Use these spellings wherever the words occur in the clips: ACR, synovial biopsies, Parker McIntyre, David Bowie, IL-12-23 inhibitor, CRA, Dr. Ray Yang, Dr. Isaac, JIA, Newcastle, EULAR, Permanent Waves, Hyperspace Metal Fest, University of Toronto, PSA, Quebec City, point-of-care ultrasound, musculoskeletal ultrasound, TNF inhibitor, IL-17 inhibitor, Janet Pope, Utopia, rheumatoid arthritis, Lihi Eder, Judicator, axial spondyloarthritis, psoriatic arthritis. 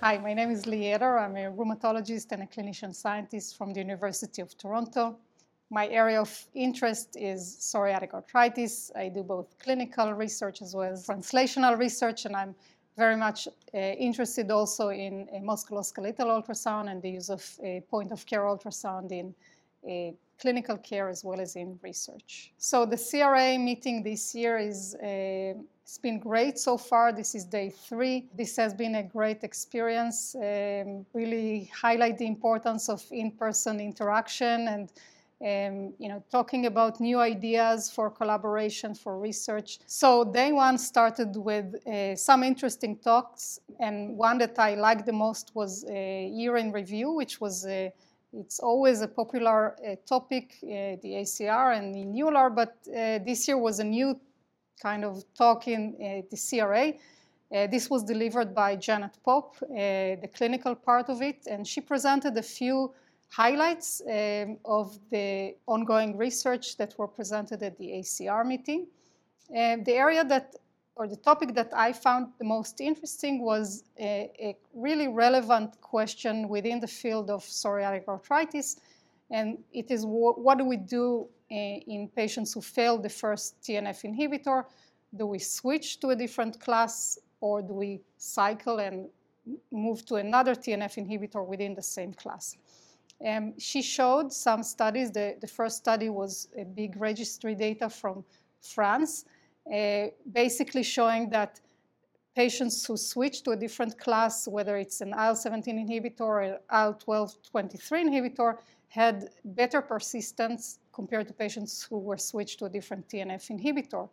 Hi, my name is Lihi Eder. I'm a rheumatologist and a clinician scientist from the University of Toronto. My area of interest is psoriatic arthritis. I do both clinical research as well as translational research, and I'm very much interested also in musculoskeletal ultrasound and the use of point-of-care ultrasound in clinical care as well as in research. So the CRA meeting this year is it's been great so far. This is day 3. This has been a great experience, really highlight the importance of in-person interaction and talking about new ideas for collaboration, for research. So day 1 started with some interesting talks, and one that I liked the most was Year in Review, which was it's always a popular topic, the ACR and in EULAR, but this year was a new kind of talk in the CRA. This was delivered by Janet Pope, the clinical part of it, and she presented a few highlights of the ongoing research that were presented at the ACR meeting. The area that, or the topic that I found the most interesting was a really relevant question within the field of psoriatic arthritis, and it is what do we do in patients who fail the first TNF inhibitor? Do we switch to a different class, or do we cycle and move to another TNF inhibitor within the same class? She showed some studies. The first study was a big registry data from France, basically showing that patients who switch to a different class, whether it's an IL-17 inhibitor or IL-12-23 inhibitor, had better persistence compared to patients who were switched to a different TNF inhibitor.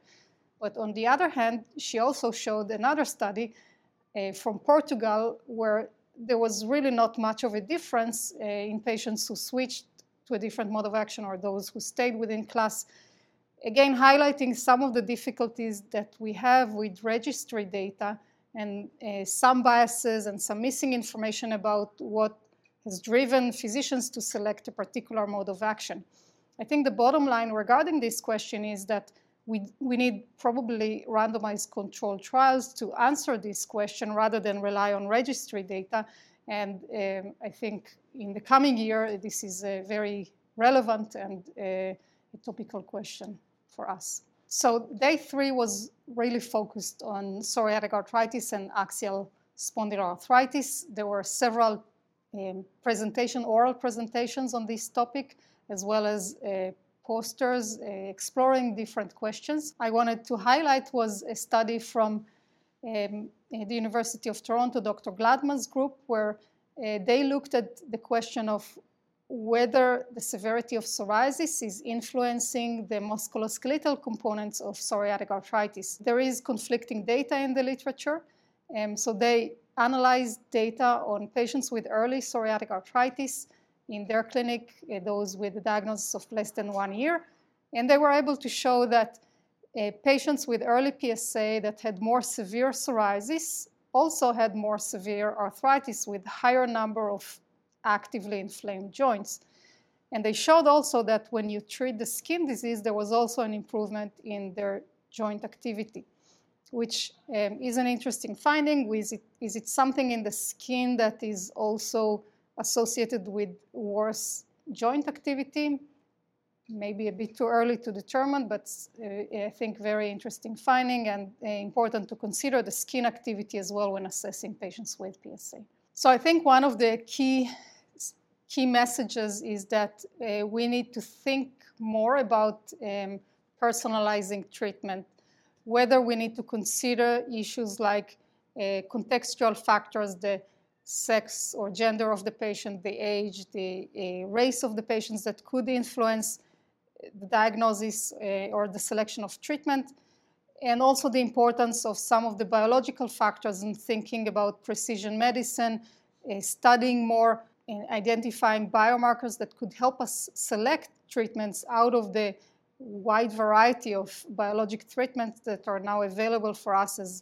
But on the other hand, she also showed another study from Portugal where there was really not much of a difference in patients who switched to a different mode of action or those who stayed within class. Again, highlighting some of the difficulties that we have with registry data and some biases and some missing information about what has driven physicians to select a particular mode of action. I think the bottom line regarding this question is that we need probably randomized controlled trials to answer this question rather than rely on registry data. And I think in the coming year, this is a very relevant and a topical question for us. So day 3 was really focused on psoriatic arthritis and axial spondyloarthritis. There were several oral presentations on this topic, as well as posters exploring different questions. I wanted to highlight was a study from the University of Toronto, Dr. Gladman's group, where they looked at the question of whether the severity of psoriasis is influencing the musculoskeletal components of psoriatic arthritis. There is conflicting data in the literature, so they analyzed data on patients with early psoriatic arthritis in their clinic, those with a diagnosis of less than 1 year. And they were able to show that patients with early PSA that had more severe psoriasis also had more severe arthritis with higher number of actively inflamed joints. And they showed also that when you treat the skin disease, there was also an improvement in their joint activity, which is an interesting finding. Is it something in the skin that is also associated with worse joint activity? Maybe a bit too early to determine, but I think very interesting finding and important to consider the skin activity as well when assessing patients with PSA. So I think one of the key messages is that we need to think more about personalizing treatment, whether we need to consider issues like contextual factors, the sex or gender of the patient, the age, the race of the patients that could influence the diagnosis or the selection of treatment, and also the importance of some of the biological factors in thinking about precision medicine, studying more, and identifying biomarkers that could help us select treatments out of the wide variety of biologic treatments that are now available for us as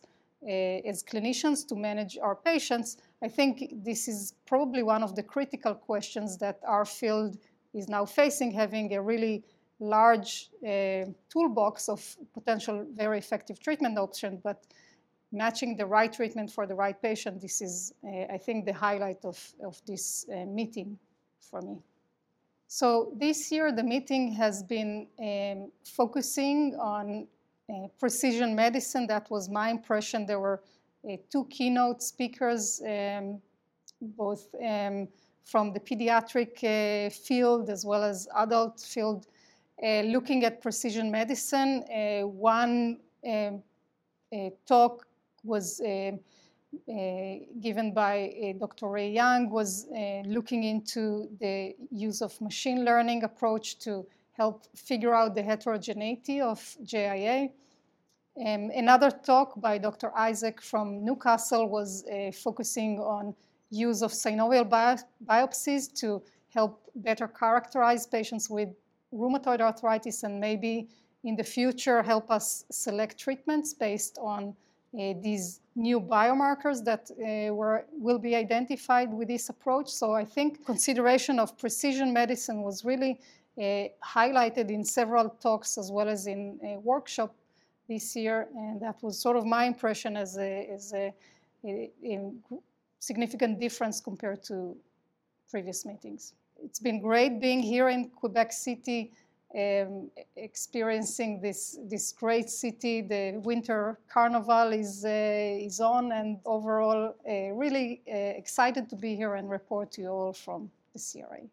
clinicians to manage our patients. I think this is probably one of the critical questions that our field is now facing, having a really large toolbox of potential very effective treatment options, but matching the right treatment for the right patient, this is, I think, the highlight of this meeting for me. So this year, the meeting has been focusing on precision medicine. That was my impression. There were two keynote speakers, both from the pediatric field as well as adult field, looking at precision medicine. One talk was given by Dr. Ray Yang, was looking into the use of machine learning approach to help figure out the heterogeneity of JIA. Another talk by Dr. Isaac from Newcastle was focusing on use of synovial biopsies to help better characterize patients with rheumatoid arthritis and maybe in the future help us select treatments based on these new biomarkers that will be identified with this approach. So I think consideration of precision medicine was really highlighted in several talks as well as in a workshop this year, and that was sort of my impression as a significant difference compared to previous meetings. It's been great being here in Quebec City, experiencing this great city. The winter carnival is on, and overall really excited to be here and report to you all from the CRA.